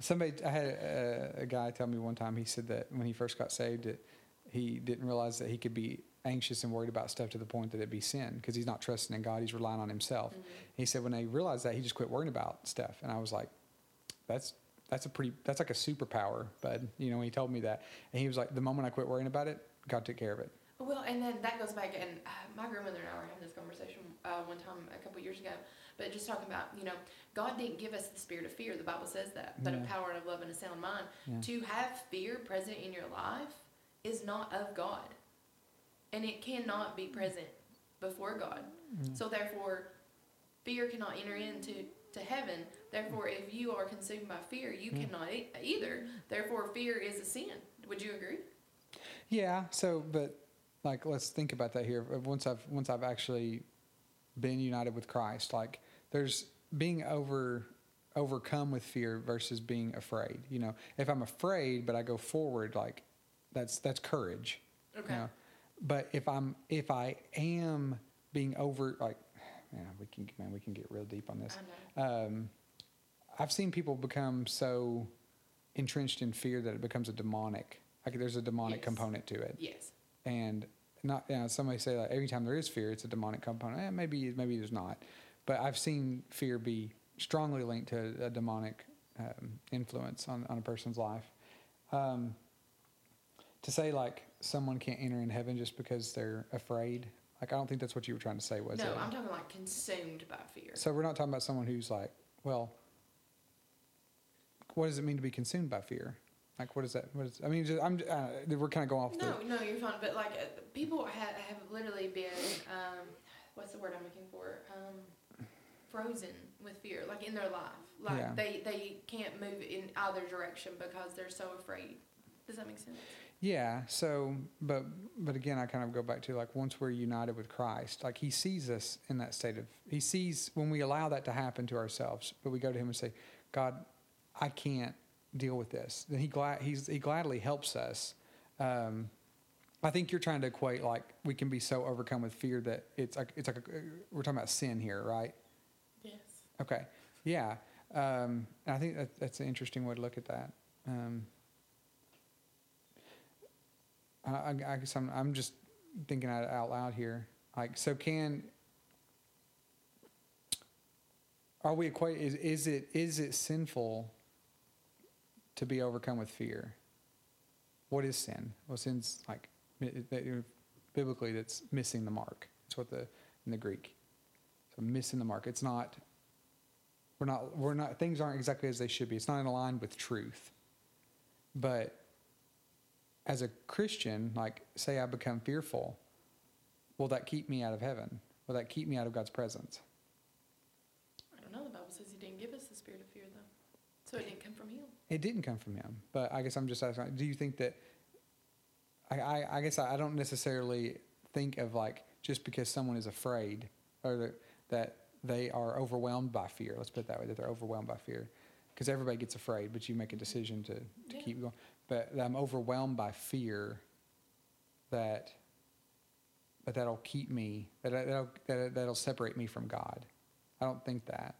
Somebody, I had a, a guy tell me one time. He said that when he first got saved, that he didn't realize that he could be anxious and worried about stuff to the point that it'd be sin, because he's not trusting in God. He's relying on himself. Mm-hmm. He said when they realized that, he just quit worrying about stuff. And I was like, that's that's a pretty, that's like a superpower, bud. You know, he told me that. And he was like, the moment I quit worrying about it, God took care of it. Well, and then that goes back, and uh, my grandmother and I were having this conversation uh, one time a couple years ago, but just talking about, you know, God didn't give us the spirit of fear. The Bible says that, but yeah. a power and of love and a sound mind. Yeah. To have fear present in your life is not of God, and it cannot be present before God. Mm-hmm. So therefore, fear cannot enter into to heaven. Therefore, if you are consumed by fear, you mm-hmm. cannot e- either. Therefore, fear is a sin. Would you agree? Yeah. So, but. Like, let's think about that here. Once I've once I've actually been united with Christ, like there's being over overcome with fear versus being afraid. You know, if I'm afraid but I go forward, like that's that's courage. Okay. You know? But if I'm if I am being over, like, man, we can man we can get real deep on this. I know. Um, I've seen people become so entrenched in fear that it becomes a demonic. Like there's a demonic yes. component to it. Yes. And not, you know, somebody say like every time there is fear, it's a demonic component. Eh, maybe, maybe there's not, but I've seen fear be strongly linked to a demonic um, influence on, on a person's life. Um, to say like someone can't enter in heaven just because they're afraid, like I don't think that's what you were trying to say, was it? No, I'm talking like consumed by fear. So we're not talking about someone who's like, well, what does it mean to be consumed by fear? Like, what is that? What is, I mean, just, I'm, uh, we're kind of going off. No, the... no, you're fine. But, like, uh, people have, have literally been, um, what's the word I'm looking for? Um, frozen with fear, like, in their life. Like, yeah. they, they can't move in either direction because they're so afraid. Does that make sense? Yeah. So, but, but again, I kind of go back to, like, once we're united with Christ, like, he sees us in that state of, he sees when we allow that to happen to ourselves, but we go to him and say, God, I can't deal with this, then he glad he's he gladly helps us. Um, I think you're trying to equate like we can be so overcome with fear that it's like it's like a, we're talking about sin here, right? Yes. Okay. Yeah. Um, and I think that, that's an interesting way to look at that. Um, I, I, I guess I'm I'm just thinking out, out loud here. Like, so can are we equate? Is is it is it sinful to be overcome with fear? What is sin? Well, sin's like biblically, that's missing the mark. It's what the in the Greek, so missing the mark. It's not. We're not. We're not. Things aren't exactly as they should be. It's not in line with truth. But as a Christian, like say I become fearful, will that keep me out of heaven? Will that keep me out of God's presence? I don't know. The Bible says He didn't give us the spirit of fear, though. So it didn't come from him. It didn't come from him. But I guess I'm just asking, do you think that, I, I, I guess I, I don't necessarily think of like, just because someone is afraid or that, that they are overwhelmed by fear. Let's put it that way, that they're overwhelmed by fear. Because everybody gets afraid, but you make a decision to, to yeah. keep going. But I'm overwhelmed by fear that, but that'll keep me, that, that'll, that, that'll separate me from God. I don't think that.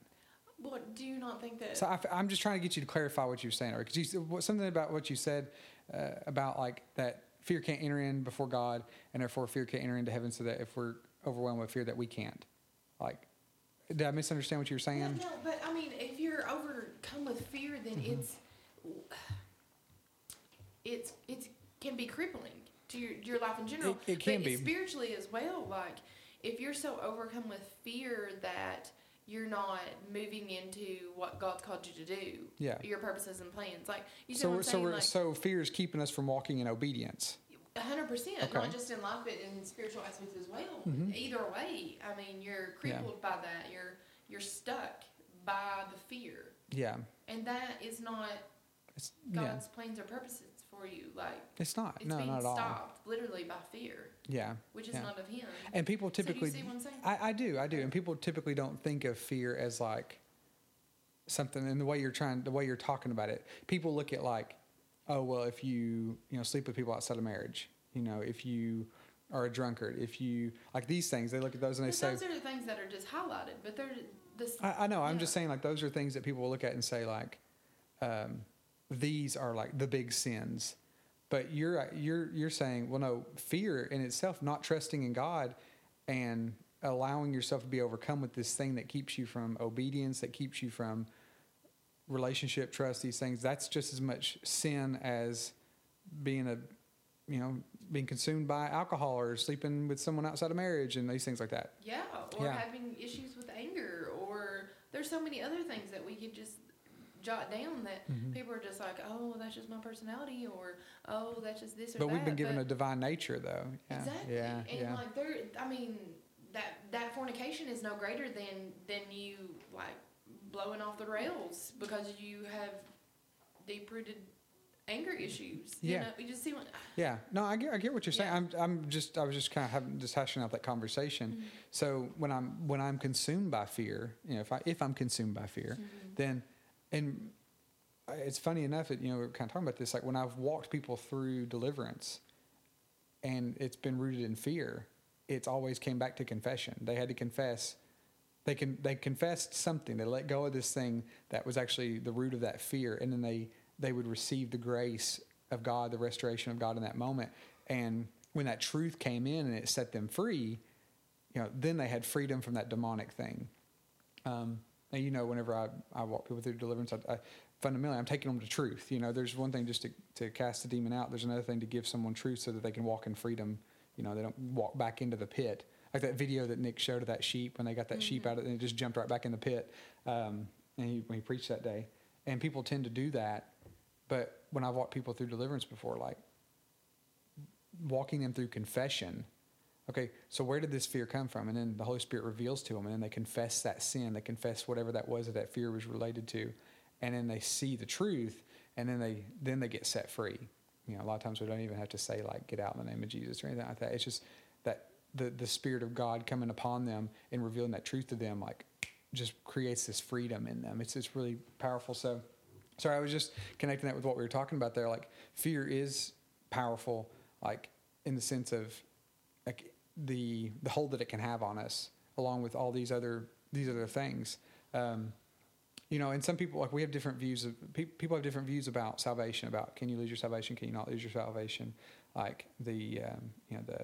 Well, do you not think that... So I, I'm just trying to get you to clarify what you were saying. Because something about what you said uh, about like that fear can't enter in before God and therefore fear can't enter into heaven, so that if we're overwhelmed with fear that we can't. Like, did I misunderstand what you were saying? No, no, but I mean, if you're overcome with fear, then mm-hmm. it's, it's it's can be crippling to your, your life in general. It, it can but be. Spiritually as well. Like, if you're so overcome with fear that... you're not moving into what God's called you to do. Yeah. Your purposes and plans. Like, you know so, what I'm saying? So, like, so fear is keeping us from walking in obedience. one hundred percent. Okay. Not just in life, but in spiritual aspects as well. Mm-hmm. Either way, I mean, you're crippled yeah. by that. You're you're stuck by the fear. Yeah. And that is not it's, God's yeah. plans or purposes for you. Like, it's not. It's no, being not at all. Stopped literally by fear. Yeah. Which is yeah. not of him. And people typically... So do you see what I'm saying? I, I do, I do. And people typically don't think of fear as like something, and the way you're trying, the way you're talking about it, people look at like, oh, well, if you, you know, sleep with people outside of marriage, you know, if you are a drunkard, if you, like these things, they look at those and they say... Those are the things that are just highlighted, but they're... This, I, I know, I'm know. just saying like those are things that people will look at and say like, um, these are like the big sins. But you're you're you're saying, well, no, fear in itself, not trusting in God and allowing yourself to be overcome with this thing that keeps you from obedience, that keeps you from relationship, trust, these things, that's just as much sin as being a, you know, being consumed by alcohol or sleeping with someone outside of marriage and these things like that. Yeah, or yeah. having issues with anger, or there's so many other things that we could just jot down that mm-hmm. people are just like, oh, that's just my personality, or oh, that's just this or but that. But we've been given but, a divine nature, though. Yeah. Exactly. Yeah, and yeah. like there, I mean, that that fornication is no greater than than you like blowing off the rails because you have deep-rooted anger issues. You yeah. know, you just see what. Yeah. No, I get I get what you're saying. Yeah. I'm I'm just I was just kind of having just hashing out that conversation. Mm-hmm. So when I'm when I'm consumed by fear, you know, if I if I'm consumed by fear, mm-hmm. then. And it's funny enough that, you know, we're kind of talking about this, like when I've walked people through deliverance and it's been rooted in fear, it's always came back to confession. They had to confess. They can, they confessed something. They let go of this thing that was actually the root of that fear. And then they, they would receive the grace of God, the restoration of God in that moment. And when that truth came in and it set them free, you know, then they had freedom from that demonic thing. Um, Now, you know, whenever I, I walk people through deliverance, I, I, fundamentally, I'm taking them to truth. You know, there's one thing just to, to cast the demon out. There's another thing to give someone truth so that they can walk in freedom. You know, they don't walk back into the pit. Like that video that Nick showed of that sheep, when they got that mm-hmm. sheep out of it, and it just jumped right back in the pit. Um, and he, when he preached that day. And people tend to do that. But when I've walked people through deliverance before, like walking them through confession, okay, so where did this fear come from? And then the Holy Spirit reveals to them, and then they confess that sin. They confess whatever that was that that fear was related to, and then they see the truth, and then they then they get set free. You know, a lot of times we don't even have to say, like, get out in the name of Jesus or anything like that. It's just that the, the Spirit of God coming upon them and revealing that truth to them, like, just creates this freedom in them. It's it's really powerful. So, sorry, I was just connecting that with what we were talking about there. Like, fear is powerful, like, in the sense of, like, the the hold that it can have on us, along with all these other these other things, um, you know. And some people, like, we have different views of pe- people have different views about salvation. About can you lose your salvation? Can you not lose your salvation? Like the um, you know the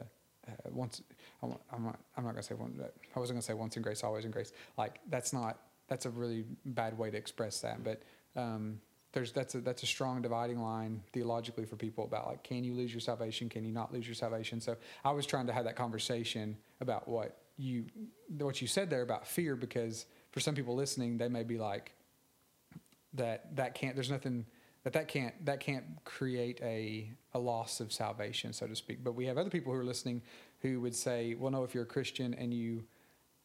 uh, once I'm, I'm not I'm not gonna say one. I wasn't gonna say once in grace, always in grace. Like that's not that's a really bad way to express that. But um, there's that's a that's a strong dividing line theologically for people about, like, can you lose your salvation? Can you not lose your salvation? So I was trying to have that conversation about what you what you said there about fear, because for some people listening, they may be like that that can't there's nothing that that can't that can't create a a loss of salvation, so to speak. But we have other people who are listening who would say, well, no, if you're a Christian and you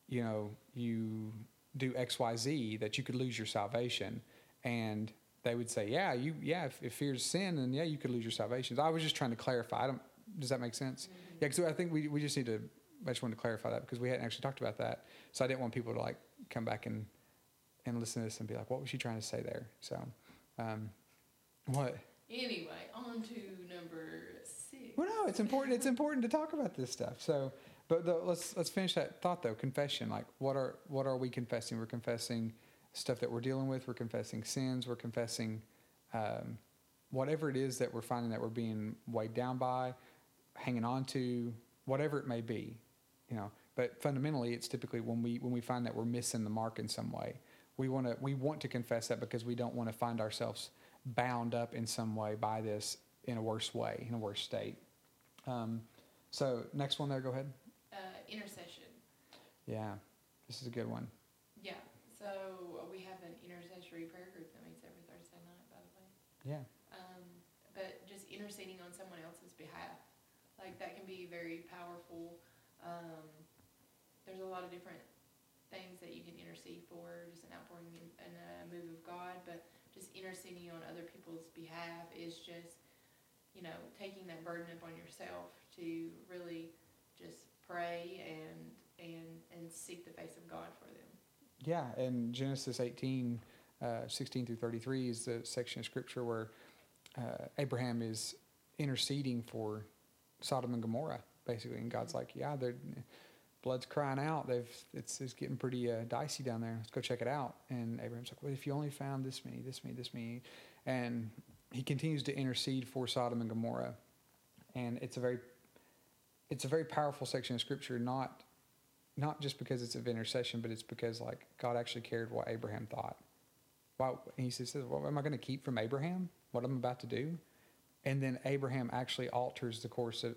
you know you do X Y Z, that you could lose your salvation. And they would say, yeah, you, yeah. If, if fear's sin, then yeah, you could lose your salvation. So I was just trying to clarify. I don't. Does that make sense? Mm-hmm. Yeah, because I think we we just need to. I just wanted to clarify that because we hadn't actually talked about that. So I didn't want people to like come back and and listen to this and be like, what was she trying to say there? So, um, what? Anyway, on to number six. Well, no, it's important. It's important to talk about this stuff. So, but the, let's let's finish that thought though. Confession. Like, what are what are we confessing? We're confessing stuff that we're dealing with, we're confessing sins, we're confessing um, whatever it is that we're finding that we're being weighed down by, hanging on to, whatever it may be, you know. But fundamentally, it's typically when we when we find that we're missing the mark in some way, we want to we want to confess that because we don't want to find ourselves bound up in some way by this in a worse way, in a worse state. Um, so next one there, go ahead. Uh, intercession. Yeah, this is a good one. Yeah. So we have an intercessory prayer group that meets every Thursday night, by the way. Yeah. Um, but just interceding on someone else's behalf, like that can be very powerful. Um, there's a lot of different things that you can intercede for, just an outpouring and a move of God, but just interceding on other people's behalf is just, you know, taking that burden upon yourself to really just pray and and and seek the face of God for them. Yeah, and Genesis eighteen, uh, sixteen through thirty-three is the section of Scripture where uh, Abraham is interceding for Sodom and Gomorrah, basically. And God's like, yeah, their blood's crying out. They've It's it's getting pretty uh, dicey down there. Let's go check it out. And Abraham's like, well, if you only found this many, this many, this many. And he continues to intercede for Sodom and Gomorrah. And it's a very, it's a very powerful section of Scripture, not... Not just because it's of intercession, but it's because, like, God actually cared what Abraham thought. Why? And he says, what am I going to keep from Abraham? What I'm about to do? And then Abraham actually alters the course of,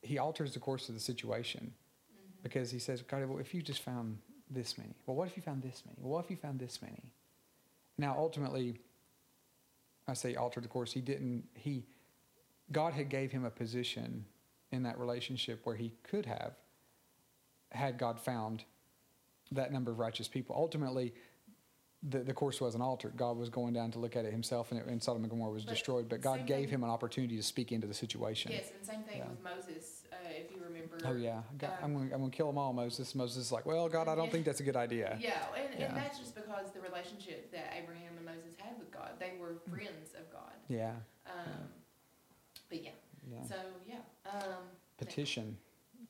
he alters the course of the situation, mm-hmm. because he says, God, well, if you just found this many, well, what if you found this many? Well, what if you found this many? Now, ultimately, I say altered the course. He didn't, he, God had gave him a position in that relationship where he could have, had God found that number of righteous people. Ultimately, the, the course wasn't altered. God was going down to look at it himself, and, it, and Sodom and Gomorrah was but destroyed. But God gave thing, him an opportunity to speak into the situation. Yes, and same thing yeah. with Moses, uh, if you remember. Oh, yeah. God, um, I'm going I'm going to kill them all, Moses. Moses is like, well, God, I don't yeah. think that's a good idea. Yeah, and, yeah. and that's just because the relationship that Abraham and Moses had with God, they were friends of God. Yeah. Um, yeah. But, yeah. yeah. So, yeah. Um, Petition.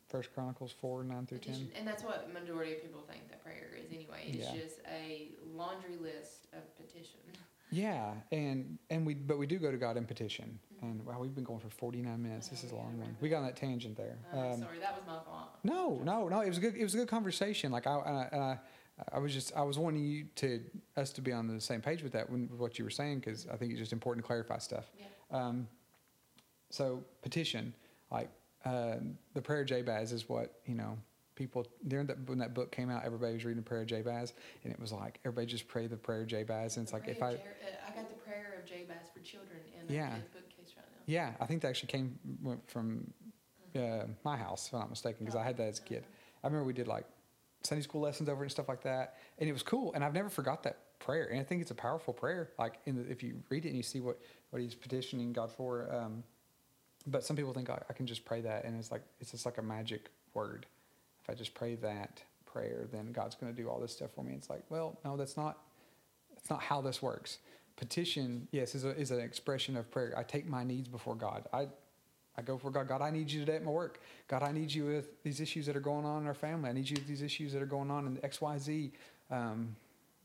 First Chronicles four, nine through ten. And that's what majority of people think that prayer is anyway. It's yeah. just a laundry list of petition. Yeah, and and we but we do go to God in petition. Mm-hmm. And, wow, we've been going for forty-nine minutes. This is a long one. We got on that tangent there. Uh, um, sorry, that was my fault. No, no, no. It was a good, it was a good conversation. Like, I, I, I, I was just, I was wanting you to, us to be on the same page with that, when, with what you were saying, because I think it's just important to clarify stuff. Yeah. Um, so, petition, like, Uh, the prayer of Jabez is what, you know, people, during that, when that book came out, everybody was reading the prayer of Jabez, and it was like, everybody just pray the prayer of Jabez, and it's like, if I... Jer- I got the prayer of Jabez for children in the yeah. bookcase right now. Yeah, I think that actually came from uh, my house, if I'm not mistaken, because I had that as a kid. I remember we did, like, Sunday school lessons over it and stuff like that, and it was cool, and I've never forgot that prayer, and I think it's a powerful prayer, like, in the, if you read it and you see what, what he's petitioning God for, um... But some people think, oh, I can just pray that, and it's like it's just like a magic word. If I just pray that prayer, then God's going to do all this stuff for me. It's like, well, no, that's not that's not how this works. Petition, yes, is a, is an expression of prayer. I take my needs before God. I I go for God. God, I need you today at my work. God, I need you with these issues that are going on in our family. I need you with these issues that are going on in X, Y, Z. Um,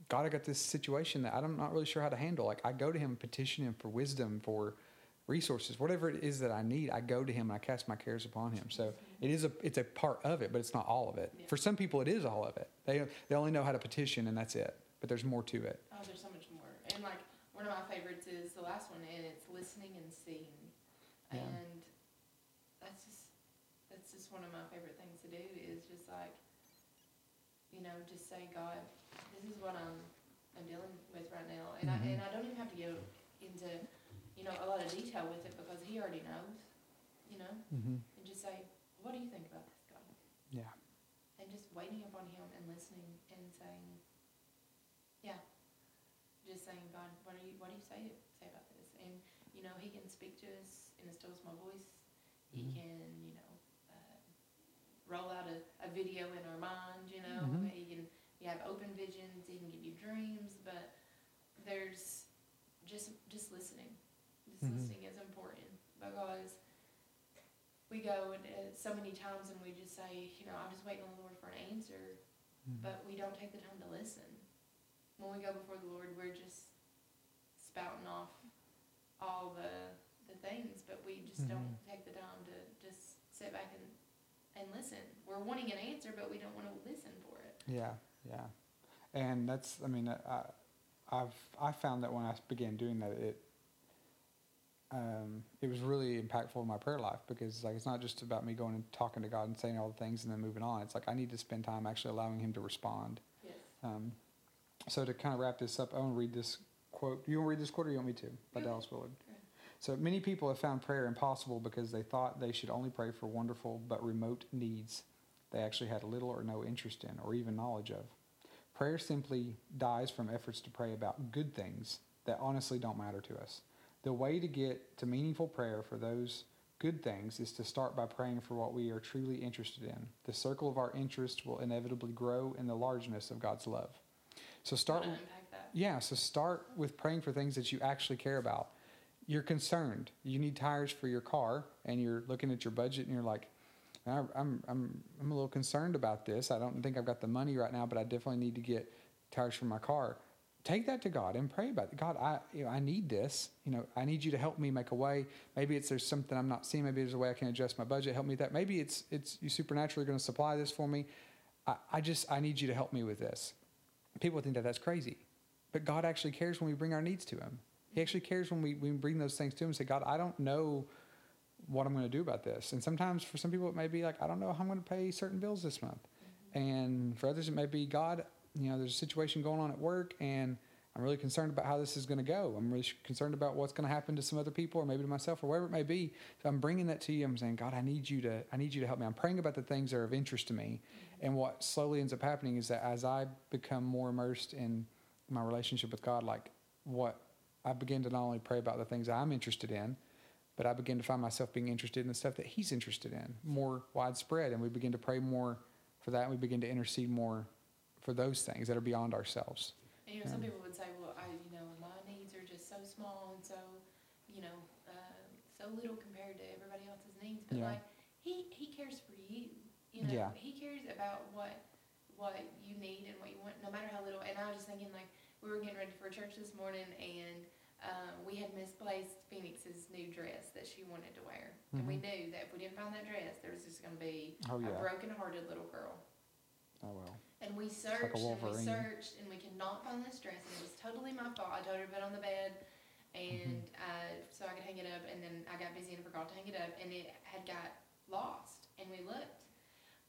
God, I got this situation that I'm not really sure how to handle. Like, I go to Him, petition Him for wisdom, for resources, whatever it is that I need, I go to Him and I cast my cares upon Him. So it is a it's a part of it, but it's not all of it. Yeah. For some people, it is all of it. They they only know how to petition, and that's it. But there's more to it. Oh, there's so much more. And like one of my favorites is the last one, and it's listening and seeing. Yeah. And that's just that's just one of my favorite things to do is just like, you know, just say, God, this is what I'm I'm dealing with right now, and mm-hmm. I and I don't even have to go into, you know, a lot of detail with it because He already knows, you know, mm-hmm. and just say, what do you think about this, God? Yeah. And just waiting upon Him and listening and saying, yeah, just saying, God, what do you, what do you say, say about this? And, you know, He can speak to us in a still small voice. He mm-hmm. can, you know, uh, roll out a, a video in our mind, you know, mm-hmm. He can, you have open visions, He can give you dreams, but there's just, just listening. Just mm-hmm. listening is important because we go and, uh, so many times and we just say, you know, I'm just waiting on the Lord for an answer, mm-hmm. but we don't take the time to listen. When we go before the Lord, we're just spouting off all the the things, but we just mm-hmm. don't take the time to just sit back and, and listen. We're wanting an answer, but we don't want to listen for it. Yeah, yeah. And that's, I mean, I, I've I found that when I began doing that, it, Um, it was really impactful in my prayer life because like it's not just about me going and talking to God and saying all the things and then moving on. It's like I need to spend time actually allowing Him to respond. Yes. Um, so to kind of wrap this up, I want to read this quote. Do you want to read this quote or you want me to? By okay. Dallas Willard. Okay. So many people have found prayer impossible because they thought they should only pray for wonderful but remote needs they actually had little or no interest in or even knowledge of. Prayer simply dies from efforts to pray about good things that honestly don't matter to us. The way to get to meaningful prayer for those good things is to start by praying for what we are truly interested in. The circle of our interest will inevitably grow in the largeness of God's love. So start with, yeah, so start with praying for things that you actually care about. You're concerned. You need tires for your car, and you're looking at your budget, and you're like, I'm I'm I'm a little concerned about this. I don't think I've got the money right now, but I definitely need to get tires for my car. Take that to God and pray about it. God, I you know, I need this. You know, I need you to help me make a way. Maybe it's there's something I'm not seeing. Maybe there's a way I can adjust my budget. Help me with that. Maybe it's it's you supernaturally going to supply this for me. I, I just I need you to help me with this. People think that that's crazy, But God actually cares when we bring our needs to him. He actually cares when we, we bring those things to him and say, God, I don't know what I'm going to do about this. And sometimes for some people, it may be like, I don't know how I'm going to pay certain bills this month. Mm-hmm. And for others, it may be, God, you know, there's a situation going on at work and I'm really concerned about how this is going to go. I'm really concerned about what's going to happen to some other people or maybe to myself or wherever it may be. So I'm bringing that to you. I'm saying, God, I need you to, I need you to help me. I'm praying about the things that are of interest to me. Mm-hmm. And what slowly ends up happening is that as I become more immersed in my relationship with God, like what I begin to not only pray about the things I'm interested in, but I begin to find myself being interested in the stuff that he's interested in, more widespread. And we begin to pray more for that. And we begin to intercede more for those things that are beyond ourselves. And, you know, um, some people would say, well, I, you know, my needs are just so small and so, you know, uh, so little compared to everybody else's needs. But, yeah. like, he, he cares for you. You know, yeah. he cares about what what you need and what you want, no matter how little. And I was just thinking, like, we were getting ready for church this morning, and Uh, we had misplaced Phoenix's new dress that she wanted to wear. Mm-hmm. And we knew that if we didn't find that dress, there was just going to be oh, yeah. a broken-hearted little girl. Oh, well. And we searched like and we searched, and we could not find this dress. And it was totally my fault. I told her to put it on the bed and mm-hmm. uh, so I could hang it up. And then I got busy and forgot to hang it up. And it had got lost. And we looked,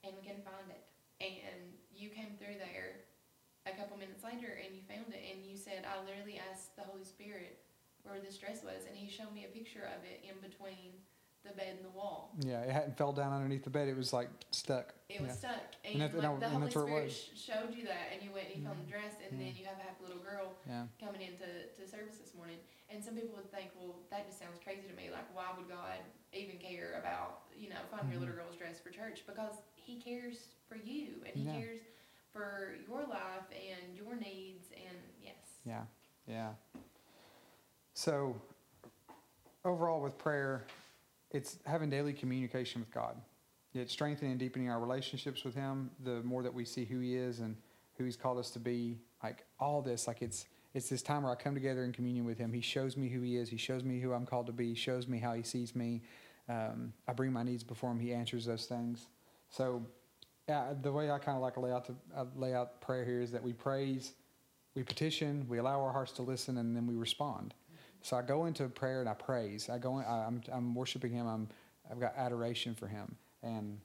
and we couldn't find it. And you came through there a couple minutes later, and you found it, and you said, I literally asked the Holy Spirit where this dress was, and he showed me a picture of it in between the bed and the wall. Yeah, it hadn't fell down underneath the bed. It was, like, stuck. It yeah. was stuck. And, and, like, and the and Holy Spirit showed you that, and you went and you mm-hmm. found the dress, and mm-hmm. then you have a happy little girl yeah. coming into to service this morning. And some people would think, well, that just sounds crazy to me. Like, why would God even care about, you know, finding mm-hmm. your little girl's dress for church? Because he cares for you, and he yeah. cares for your life and your needs, and yes. Yeah, yeah. So, overall with prayer, it's having daily communication with God. It's strengthening and deepening our relationships with him. The more that we see who he is and who he's called us to be, like all this, like it's it's this time where I come together in communion with him. He shows me who he is. He shows me who I'm called to be. He shows me how he sees me. Um, I bring my needs before him. He answers those things. So, yeah, the way I kind of like to lay out, the, uh, lay out prayer here is that we praise, we petition, we allow our hearts to listen, and then we respond. So I go into prayer and I praise. I go in, I, I'm I'm worshiping him. I'm I've got adoration for him, and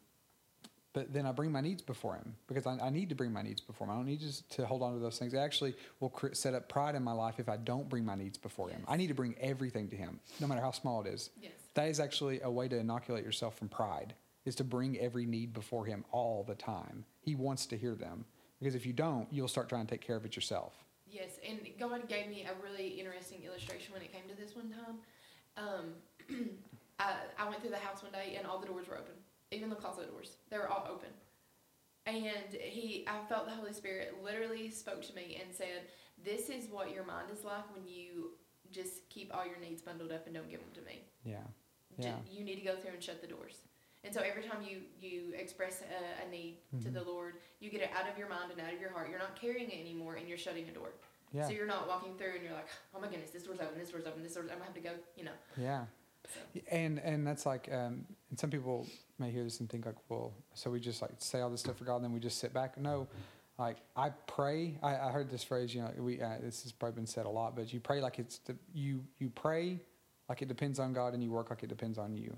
but then I bring my needs before him because I, I need to bring my needs before him. I don't need just to hold on to those things. It actually will cr- set up pride in my life if I don't bring my needs before yes. him. I need to bring everything to him, no matter how small it is. Yes. That is actually a way to inoculate yourself from pride, is to bring every need before him all the time. He wants to hear them. Because if you don't, you'll start trying to take care of it yourself. Yes, and God gave me a really interesting illustration when it came to this one time. Um, I, I went through the house one day, and all the doors were open. Even the closet doors. They were all open. And he, I felt the Holy Spirit literally spoke to me and said, this is what your mind is like when you just keep all your needs bundled up and don't give them to me. Yeah. yeah. You need to go through and shut the doors. And so every time you, you express a, a need mm-hmm. to the Lord, you get it out of your mind and out of your heart. You're not carrying it anymore, and you're shutting a door. Yeah. So you're not walking through, and you're like, oh, my goodness, this door's open, this door's open, this door's open. I'm going to have to go, you know. Yeah. So. And and that's like, um, and some people may hear this and think, like, well, so we just, like, say all this stuff for God, and then we just sit back. No, like, I pray. I, I heard this phrase, you know, we uh, this has probably been said a lot, but you pray like it's, the, you you pray like it depends on God, and you work like it depends on you.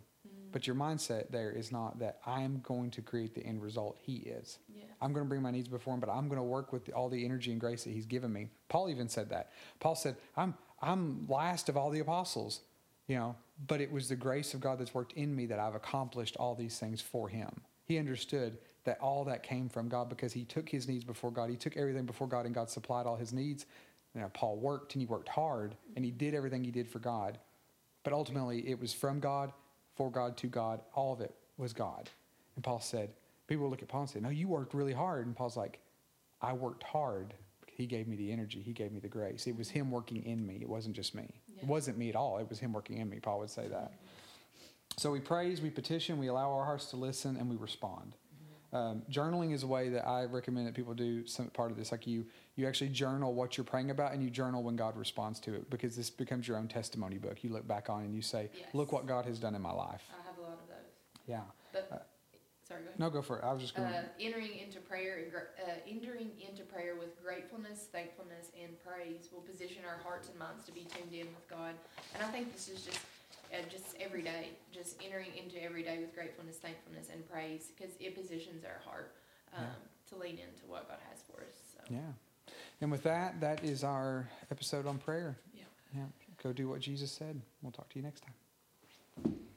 But your mindset there is not that I'm going to create the end result. He is. Yeah. I'm going to bring my needs before him, but I'm going to work with the, all the energy and grace that he's given me. Paul even said that. Paul said, I'm I'm last of all the apostles, you know, but it was the grace of God that's worked in me that I've accomplished all these things for him. He understood that all that came from God because he took his needs before God. He took everything before God, and God supplied all his needs. You know, Paul worked, and he worked hard, and he did everything he did for God. But ultimately, it was from God, for God, to God. All of it was God. And Paul said, people look at Paul and say, no, you worked really hard. And Paul's like, I worked hard. He gave me the energy. He gave me the grace. It was him working in me. It wasn't just me. Yeah. It wasn't me at all. It was him working in me. Paul would say that. So we praise, we petition, we allow our hearts to listen, and we respond. Mm-hmm. Um, journaling is a way that I recommend that people do some part of this. Like you, you actually journal what you're praying about, and you journal when God responds to it, because this becomes your own testimony book. You look back on and you say, yes. Look what God has done in my life. I have a lot of those. Yeah. But, uh, Sorry, go ahead. No, go for it. I was just going uh, entering into prayer, uh, entering into prayer with gratefulness, thankfulness, and praise will position our hearts and minds to be tuned in with God. And I think this is just uh, just every day, just entering into every day with gratefulness, thankfulness, and praise, because it positions our heart um, yeah. to lean into what God has for us. So. Yeah. And with that, that is our episode on prayer. Yeah. Yeah. Go do what Jesus said. We'll talk to you next time.